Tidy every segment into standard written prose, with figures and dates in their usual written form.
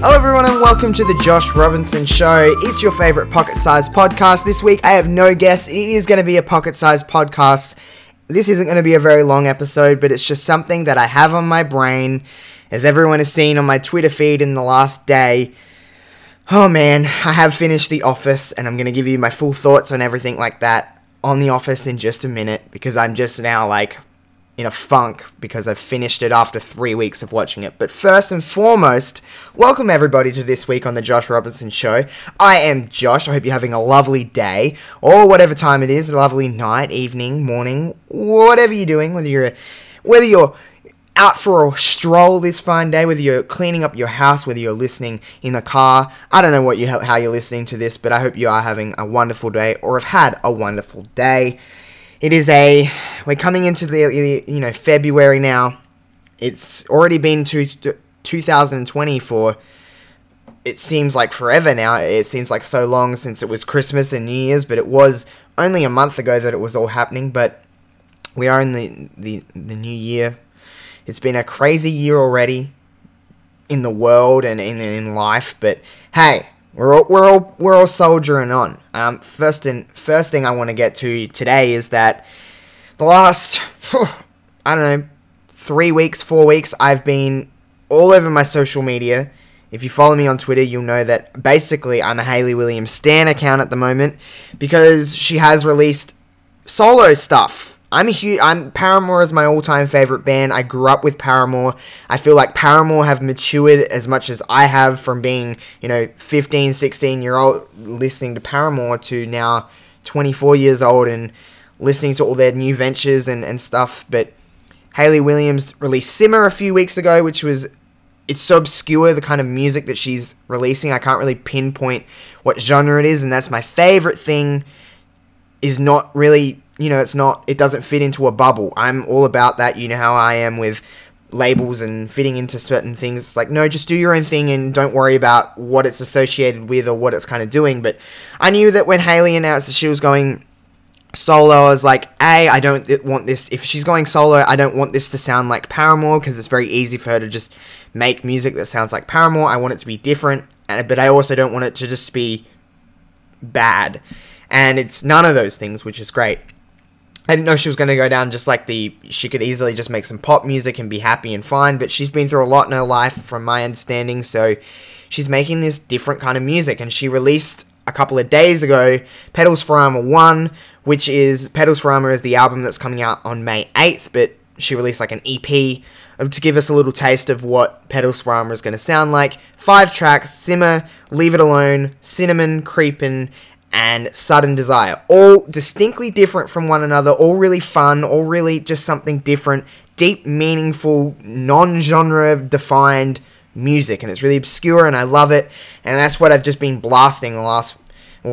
Hello everyone and welcome to the Josh Robinson Show. It's your favourite pocket-sized podcast. This week I have no guests. It is going to be a pocket-sized podcast. This isn't going to be a very long episode, but it's just something that I have on my brain. As everyone has seen on my Twitter feed in the last day, oh man, I have finished The Office and I'm going to give you my full thoughts on everything like that on The Office in just a minute because I'm just now like in a funk because I've finished it after 3 weeks of watching it. But first and foremost, welcome everybody to this week on the Josh Robinson Show. I am Josh. I hope you're having a lovely day or whatever time it is, a lovely night, evening, morning, whatever you're doing, whether you're out for a stroll this fine day, whether you're cleaning up your house, whether you're listening in a car. I don't know how you're listening to this, but I hope you are having a wonderful day or have had a wonderful day. It is we're coming into the, February now. It's already been 2020 for, it seems like forever now. It seems like so long since it was Christmas and New Year's, but it was only a month ago that it was all happening, but we are in the new year. It's been a crazy year already in the world and in life, but hey, We're all soldiering on. First thing I want to get to today is that the last 4 weeks I've been all over my social media. If you follow me on Twitter, you'll know that basically I'm a Hayley Williams Stan account at the moment because she has released solo stuff. Paramore is my all-time favorite band. I grew up with Paramore. I feel like Paramore have matured as much as I have from being, 15, 16-year-old listening to Paramore to now 24 years old and listening to all their new ventures and stuff. But Hayley Williams released Simmer a few weeks ago, it's so obscure, the kind of music that she's releasing. I can't really pinpoint what genre it is, and that's my favorite thing, is not really... it doesn't fit into a bubble. I'm all about that. You know how I am with labels and fitting into certain things. It's like, no, just do your own thing and don't worry about what it's associated with or what it's kind of doing. But I knew that when Hayley announced that she was going solo, I was like, I don't want this. If she's going solo, I don't want this to sound like Paramore because it's very easy for her to just make music that sounds like Paramore. I want it to be different, but I also don't want it to just be bad. And it's none of those things, which is great. I didn't know she was going to go down just like she could easily just make some pop music and be happy and fine, but she's been through a lot in her life from my understanding, so she's making this different kind of music, and she released a couple of days ago Petals for Armor I, which is, Petals for Armor is the album that's coming out on May 8th, but she released like an EP to give us a little taste of what Petals for Armor is going to sound like. 5 tracks, Simmer, Leave It Alone, Cinnamon, Creepin', and Sudden Desire, all distinctly different from one another, all really fun, all really just something different, deep, meaningful, non-genre defined music, and it's really obscure, and I love it, and that's what I've just been blasting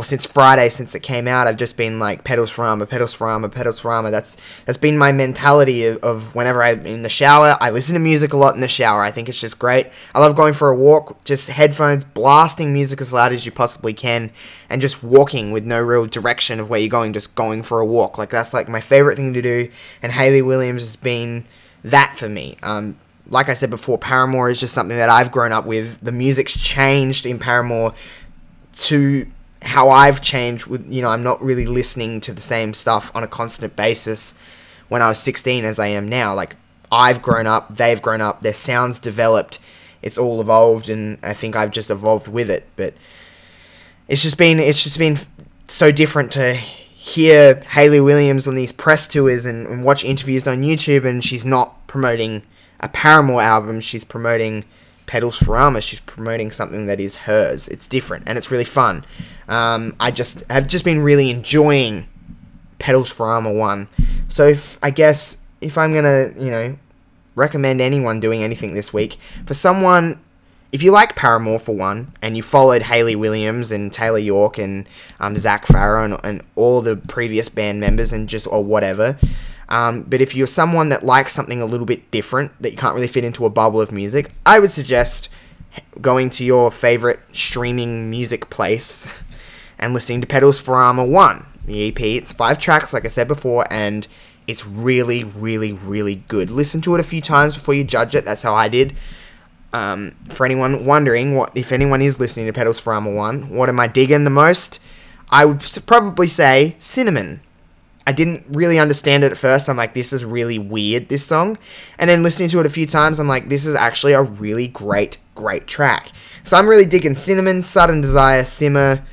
since Friday, since it came out. I've just been like, Petals for Armor, Petals for Armor, Petals for Armor. That's been my mentality of whenever I'm in the shower. I listen to music a lot in the shower. I think it's just great. I love going for a walk, just headphones, blasting music as loud as you possibly can, and just walking with no real direction of where you're going, just going for a walk. Like, that's like my favorite thing to do, and Hayley Williams has been that for me. Like I said before, Paramore is just something that I've grown up with. The music's changed in Paramore to... how I've changed with, I'm not really listening to the same stuff on a constant basis when I was 16 as I am now. Like, I've grown up, they've grown up, their sound's developed, it's all evolved, and I think I've just evolved with it. But it's just been so different to hear Hayley Williams on these press tours and watch interviews on YouTube, and she's not promoting a Paramore album, she's promoting Petals for Armor. She's promoting something that is hers. It's different, and it's really fun. I've just been really enjoying Petals for Armor 1. So if I'm gonna, recommend anyone doing anything this week, for someone, if you like Paramore for one, and you followed Hayley Williams and Taylor York and Zac Farro and all the previous band members but if you're someone that likes something a little bit different, that you can't really fit into a bubble of music, I would suggest going to your favorite streaming music place and listening to Petals for Armor 1, the EP. It's 5 tracks, like I said before, and it's really, really, really good. Listen to it a few times before you judge it. That's how I did. For anyone wondering, if anyone is listening to Petals for Armor 1, what am I digging the most? I would probably say cinnamon. I didn't really understand it at first. I'm like, this is really weird, this song. And then listening to it a few times, I'm like, this is actually a really great, great track. So I'm really digging Cinnamon, Sudden Desire, Simmer,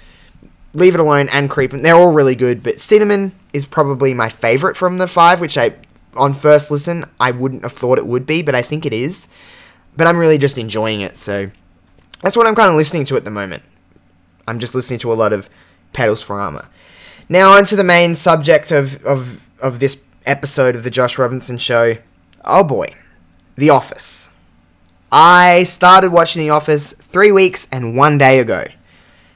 Leave It Alone, and Creepin'. They're all really good, but Cinnamon is probably my favourite from the five, which I, on first listen, I wouldn't have thought it would be, but I think it is. But I'm really just enjoying it, so that's what I'm kind of listening to at the moment. I'm just listening to a lot of Petals for Armor. Now onto the main subject of this episode of The Josh Robinson Show. Oh boy, The Office. I started watching The Office 3 weeks and 1 day ago.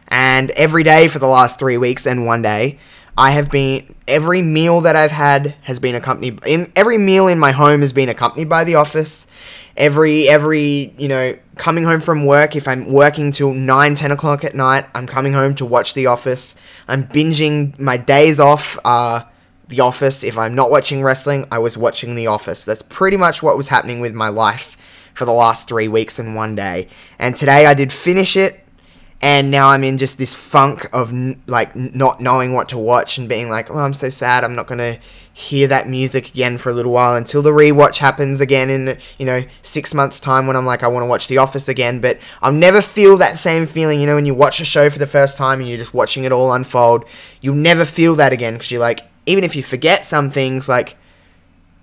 And every day for the last 3 weeks and 1 day, every meal that I've had has been accompanied, every meal in my home has been accompanied by The Office. Every coming home from work, if I'm working till 9, 10 o'clock at night, I'm coming home to watch The Office. I'm binging my days off The Office. If I'm not watching wrestling, I was watching The Office. That's pretty much what was happening with my life for the last 3 weeks and 1 day. And today I did finish it, and now I'm in just this funk of not knowing what to watch and being like, oh, I'm so sad, I'm not going to hear that music again for a little while until the rewatch happens again in 6 months time when I'm like I want to watch The Office again. But I'll never feel that same feeling when you watch a show for the first time and you're just watching it all unfold. You'll never feel that again, because you're like, even if you forget some things, like,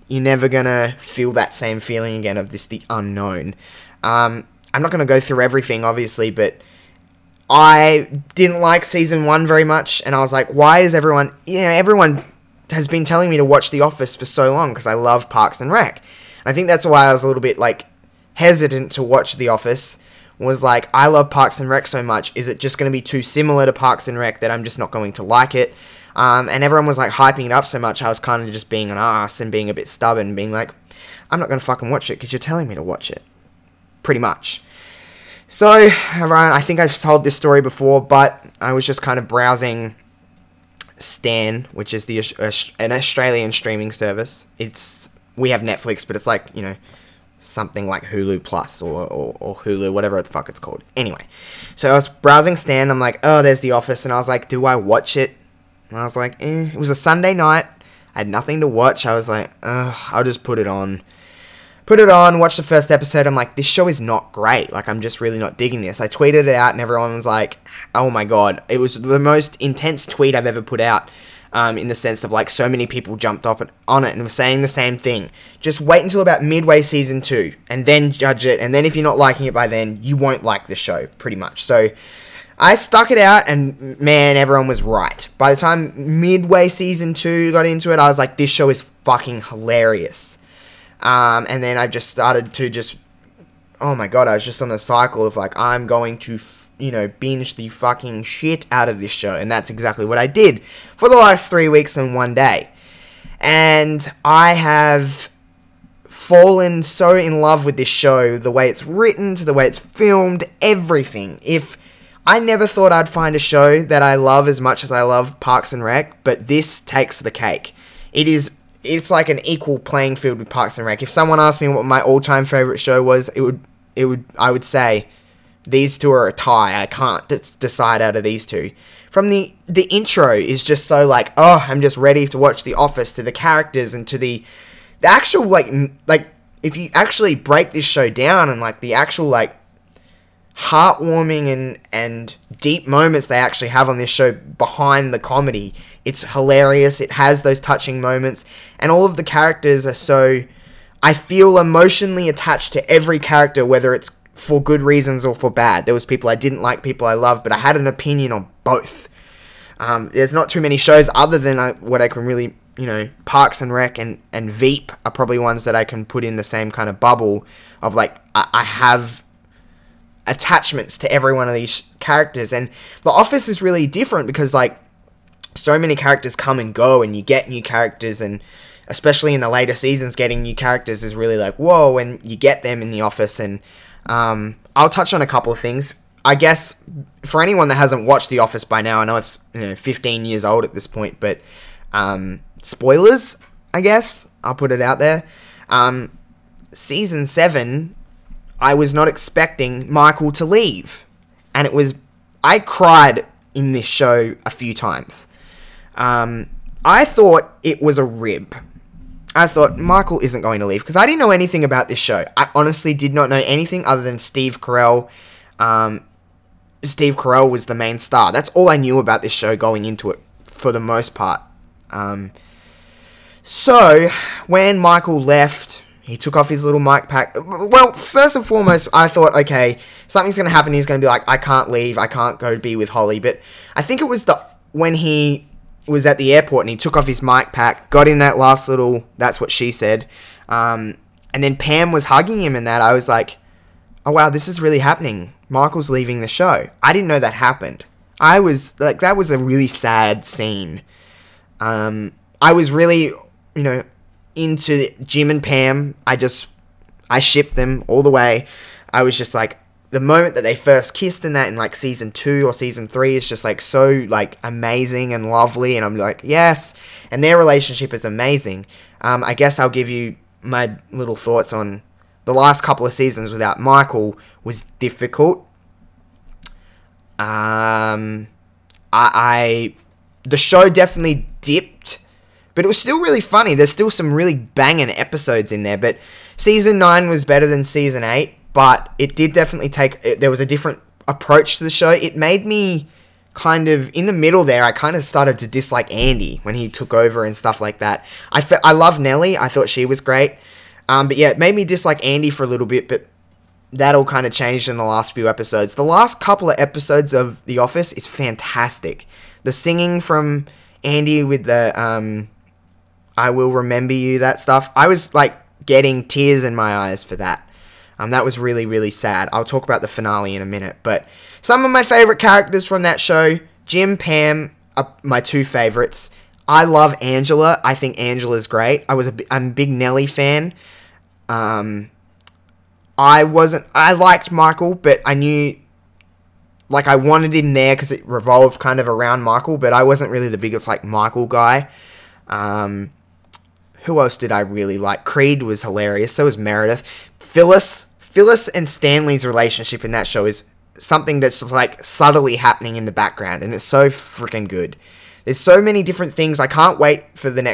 you're never gonna feel that same feeling again of the unknown. I'm not gonna go through everything obviously, but I didn't like season 1 very much, and I was like, why is everyone has been telling me to watch The Office for so long, because I love Parks and Rec. I think that's why I was a little bit, hesitant to watch The Office, was like, I love Parks and Rec so much, is it just going to be too similar to Parks and Rec that I'm just not going to like it? And everyone was, hyping it up so much, I was kind of just being an ass and being a bit stubborn, being like, I'm not going to fucking watch it, because you're telling me to watch it. Pretty much. So, I think I've told this story before, but I was just kind of browsing Stan, which is an Australian streaming service. We have Netflix, but it's something like Hulu Plus or Hulu, whatever the fuck it's called. Anyway, so I was browsing Stan. I'm like, oh, there's The Office, and I was like, do I watch it? And I was like, eh. It was a Sunday night. I had nothing to watch. I was like, I'll just put it on. Watch the first episode. I'm like, this show is not great. I'm just really not digging this. I tweeted it out, and everyone was like, oh my god. It was the most intense tweet I've ever put out, in the sense of, so many people jumped up on it and were saying the same thing. Just wait until about midway season 2, and then judge it, and then if you're not liking it by then, you won't like the show, pretty much. So, I stuck it out, and man, everyone was right. By the time midway season 2 got into it, I was like, this show is fucking hilarious. And then I just started to oh my god, I was just on a cycle of I'm going to, binge the fucking shit out of this show. And that's exactly what I did for the last 3 weeks and 1 day. And I have fallen so in love with this show, the way it's written, to the way it's filmed, everything. If I never thought I'd find a show that I love as much as I love Parks and Rec, but this takes the cake. It's like an equal playing field with Parks and Rec. If someone asked me what my all-time favorite show was, I would say these two are a tie. I can't decide out of these two. From the intro is just so I'm just ready to watch The Office, to the characters, and to the actual if you actually break this show down and the actual heartwarming and deep moments they actually have on this show behind the comedy. It's hilarious. It has those touching moments, and all of the characters are I feel emotionally attached to every character, whether it's for good reasons or for bad. There was people I didn't like, people I loved, but I had an opinion on both. There's not too many shows other than what I can really, Parks and Rec and Veep are probably ones that I can put in the same kind of bubble of I have attachments to every one of these characters. And The Office is really different because so many characters come and go, and you get new characters, and especially in the later seasons, getting new characters is really whoa, and you get them in The Office. And I'll touch on a couple of things. I guess for anyone that hasn't watched The Office by now, I know it's 15 years old at this point, but spoilers, I guess. I'll put it out there. Season 7, I was not expecting Michael to leave. And it was, I cried in this show a few times. I thought it was a rib. I thought, Michael isn't going to leave, because I didn't know anything about this show. I honestly did not know anything other than Steve Carell. Steve Carell was the main star. That's all I knew about this show going into it, for the most part. So, when Michael left, he took off his little mic pack. Well, first and foremost, I thought, okay, something's going to happen. He's going to be like, I can't leave. I can't go be with Holly. But I think it was when he was at the airport and he took off his mic pack, got in that last little, that's what she said. And then Pam was hugging him and that. I was like, oh, wow, this is really happening. Michael's leaving the show. I didn't know that happened. I was like, that was a really sad scene. I was really, into Jim and Pam. I shipped them all the way. I was just like, the moment that they first kissed in that in like season 2 or season 3 is just like so like amazing and lovely. And I'm like, yes. And their relationship is amazing. I guess I'll give you my little thoughts on the last couple of seasons without Michael was difficult. The show definitely dipped, but it was still really funny. There's still some really banging episodes in there, but season 9 was better than season 8, but it did definitely there was a different approach to the show. It made me kind of, in the middle there, I kind of started to dislike Andy when he took over and stuff like that. I love Nellie. I thought she was great. But yeah, it made me dislike Andy for a little bit, but that all kind of changed in the last few episodes. The last couple of episodes of The Office is fantastic. The singing from Andy with the, I Will Remember You, that stuff. I was like getting tears in my eyes for that. That was really, really sad. I'll talk about the finale in a minute, but some of my favorite characters from that show, Jim, Pam, are my two favorites. I love Angela. I think Angela's great. I'm a big Nellie fan. I liked Michael, but I knew, like, I wanted him there because it revolved kind of around Michael, but I wasn't really the biggest, like, Michael guy. Who else did I really like? Creed was hilarious. So was Meredith. Phyllis and Stanley's relationship in that show is something that's just, like, subtly happening in the background, and it's so freaking good. There's so many different things. I can't wait for in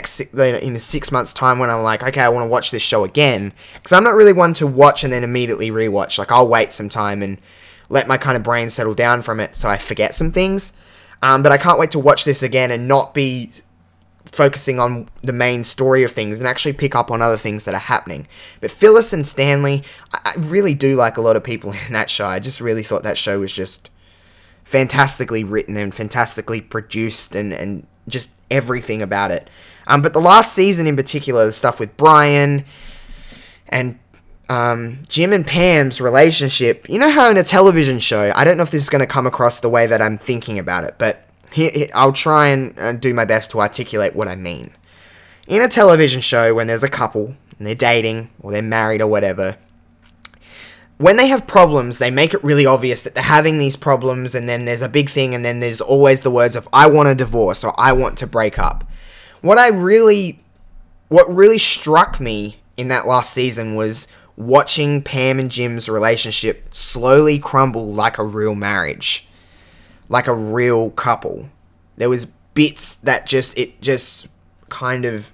the 6 months' time when I'm like, okay, I want to watch this show again. Because I'm not really one to watch and then immediately rewatch. Like, I'll wait some time and let my kind of brain settle down from it so I forget some things. But I can't wait to watch this again and not be focusing on the main story of things and actually pick up on other things that are happening. But Phyllis and Stanley, I really do like a lot of people in that show. I just really thought that show was just fantastically written and fantastically produced and just everything about it. But the last season in particular, the stuff with Brian and Jim and Pam's relationship, you know how in a television show, I don't know if this is going to come across the way that I'm thinking about it, but I'll try and do my best to articulate what I mean. In a television show, when there's a couple and they're dating or they're married or whatever, when they have problems, they make it really obvious that they're having these problems, and then there's a big thing, and then there's always the words of, I want a divorce, or I want to break up. What really struck me in that last season was watching Pam and Jim's relationship slowly crumble like a real marriage, like a real couple. There was bits that just kind of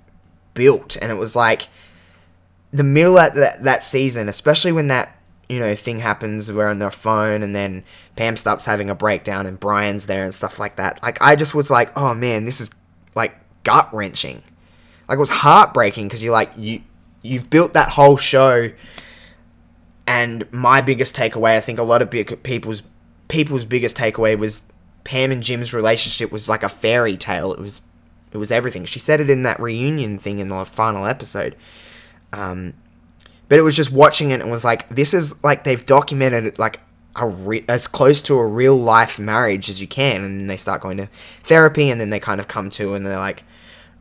built, and it was like, the middle of that season, especially when that, thing happens, we're on their phone, and then Pam stops having a breakdown, and Brian's there, and stuff like that. Like, I just was like, oh man, this is, like, gut-wrenching. Like, it was heartbreaking, because you're like, you've built that whole show, and my biggest takeaway, I think a lot of people's biggest takeaway was Pam and Jim's relationship was like a fairy tale. It was everything. She said it in that reunion thing in the final episode. But it was just watching it and was like, this is like, they've documented it like as close to a real life marriage as you can. And then they start going to therapy, and then they kind of come to, and they're like,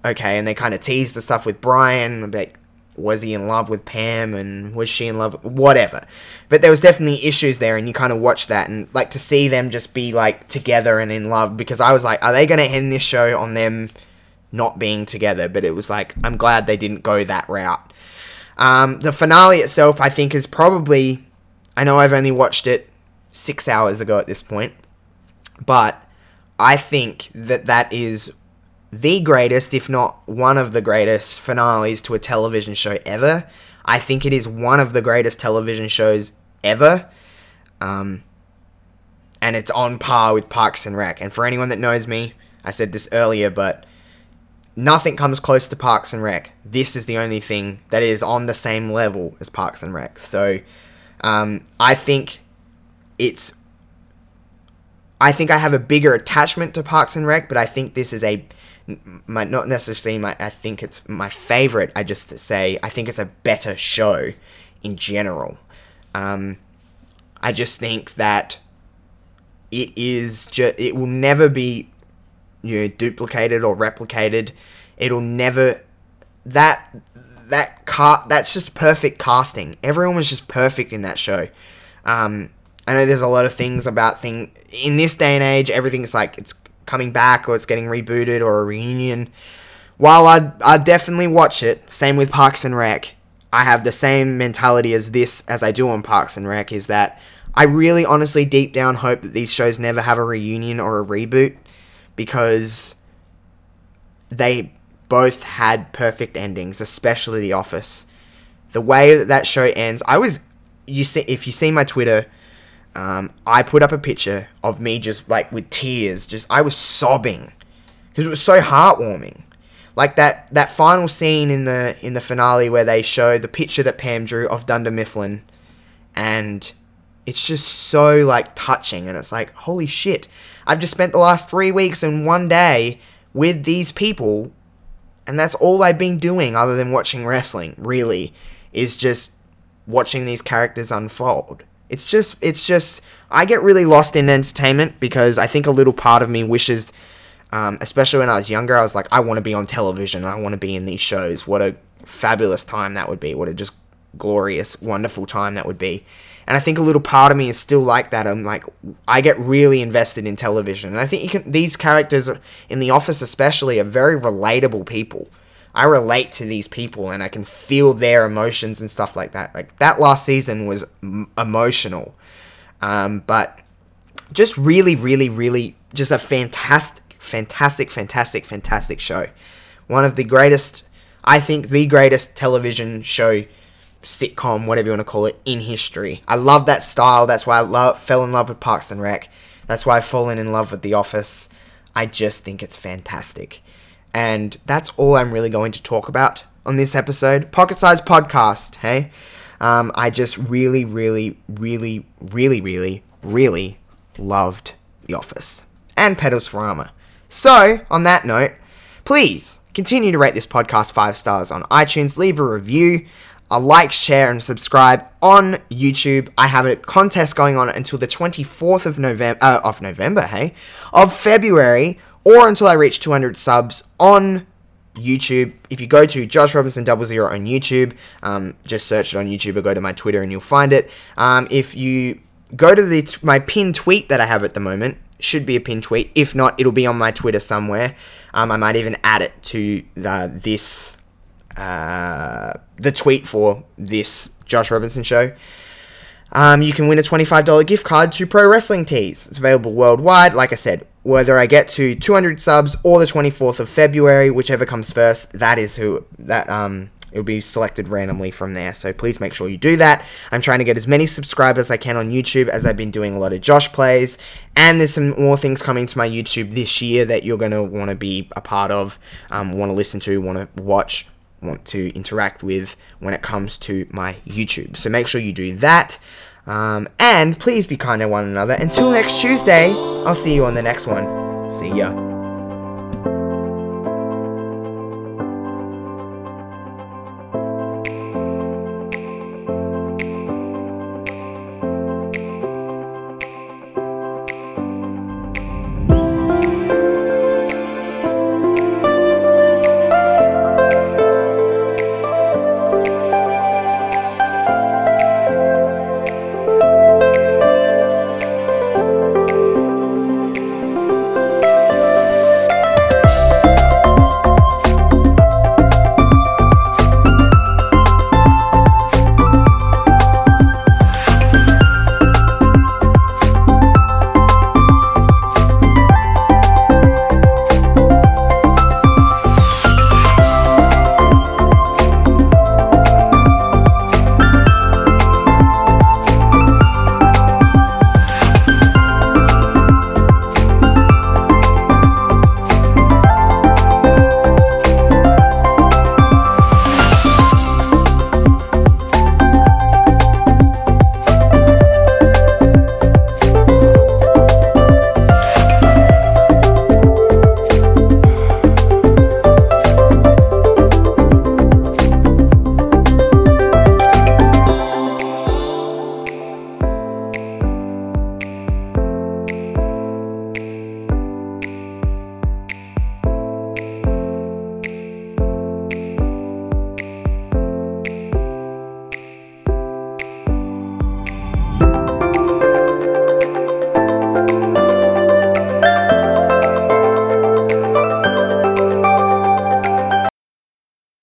okay. And they kind of tease the stuff with Brian, like, was he in love with Pam, and was she in love, whatever. But there was definitely issues there, and you kind of watch that, and like to see them just be like together and in love, because I was like, are they going to end this show on them not being together? But it was like, I'm glad they didn't go that route. The finale itself, I think, is probably I know I've only watched it 6 hours ago at this point, but I think that that is the greatest, if not one of the greatest finales to a television show ever. I think it is one of the greatest television shows ever. And it's on par with Parks and Rec. And for anyone that knows me, I said this earlier, but nothing comes close to Parks and Rec. This is the only thing that is on the same level as Parks and Rec. So, I think I have a bigger attachment to Parks and Rec, but I think this is I think it's my favorite. I think it's a better show in general. I just think that it will never be, duplicated or replicated. It'll never, that's just perfect casting. Everyone was just perfect in that show. I know there's a lot of things in this day and age, everything's like, it's coming back or it's getting rebooted or a reunion. While I'd definitely watch it, same with Parks and Rec, I have the same mentality as I do on Parks and Rec, is that I really honestly deep down hope that these shows never have a reunion or a reboot, because they both had perfect endings, especially The Office. The way that show ends, if you see my Twitter, I put up a picture of me just like with tears, I was sobbing because it was so heartwarming. Like that final scene in the finale where they show the picture that Pam drew of Dunder Mifflin, and it's just so like touching, and it's like, holy shit, I've just spent the last 3 weeks and one day with these people, and that's all I've been doing other than watching wrestling, really, is just watching these characters unfold. It's just, I get really lost in entertainment, because I think a little part of me wishes, especially when I was younger, I was like, I want to be on television, I want to be in these shows, what a fabulous time that would be, what a just glorious, wonderful time that would be. And I think a little part of me is still like that. I'm like, I get really invested in television. And I think these characters in The Office especially are very relatable people. I relate to these people and I can feel their emotions and stuff like that. Like, that last season was emotional. But just really, really, really just a fantastic, fantastic, fantastic, fantastic show. One of the greatest, I think the greatest television show, sitcom, whatever you want to call it, in history. I love that style. That's why I fell in love with Parks and Rec. That's why I've fallen in love with The Office. I just think it's fantastic. And that's all I'm really going to talk about on this episode. Pocket Size Podcast, hey? I just really, really, really, really, really, really loved The Office. And Petals for Armor. So, on that note, please continue to rate this podcast 5 stars on iTunes. Leave a review. Like, share, and subscribe on YouTube. I have a contest going on until the 24th of February, or until I reach 200 subs on YouTube. If you go to Josh Robinson 00 on YouTube, just search it on YouTube or go to my Twitter and you'll find it. If you go to my pinned tweet that I have at the moment, should be a pinned tweet. If not, it'll be on my Twitter somewhere. I might even add it to the tweet for this Josh Robinson show. You can win a $25 gift card to Pro Wrestling Tees. It's available worldwide. Like I said, whether I get to 200 subs or the 24th of February, whichever comes first, that is it'll be selected randomly from there. So please make sure you do that. I'm trying to get as many subscribers as I can on YouTube, as I've been doing a lot of Josh plays. And there's some more things coming to my YouTube this year that you're going to want to be a part of, want to listen to, want to watch, want to interact with when it comes to my YouTube. So make sure you do that. And please be kind to one another. Until next Tuesday, I'll see you on the next one. See ya.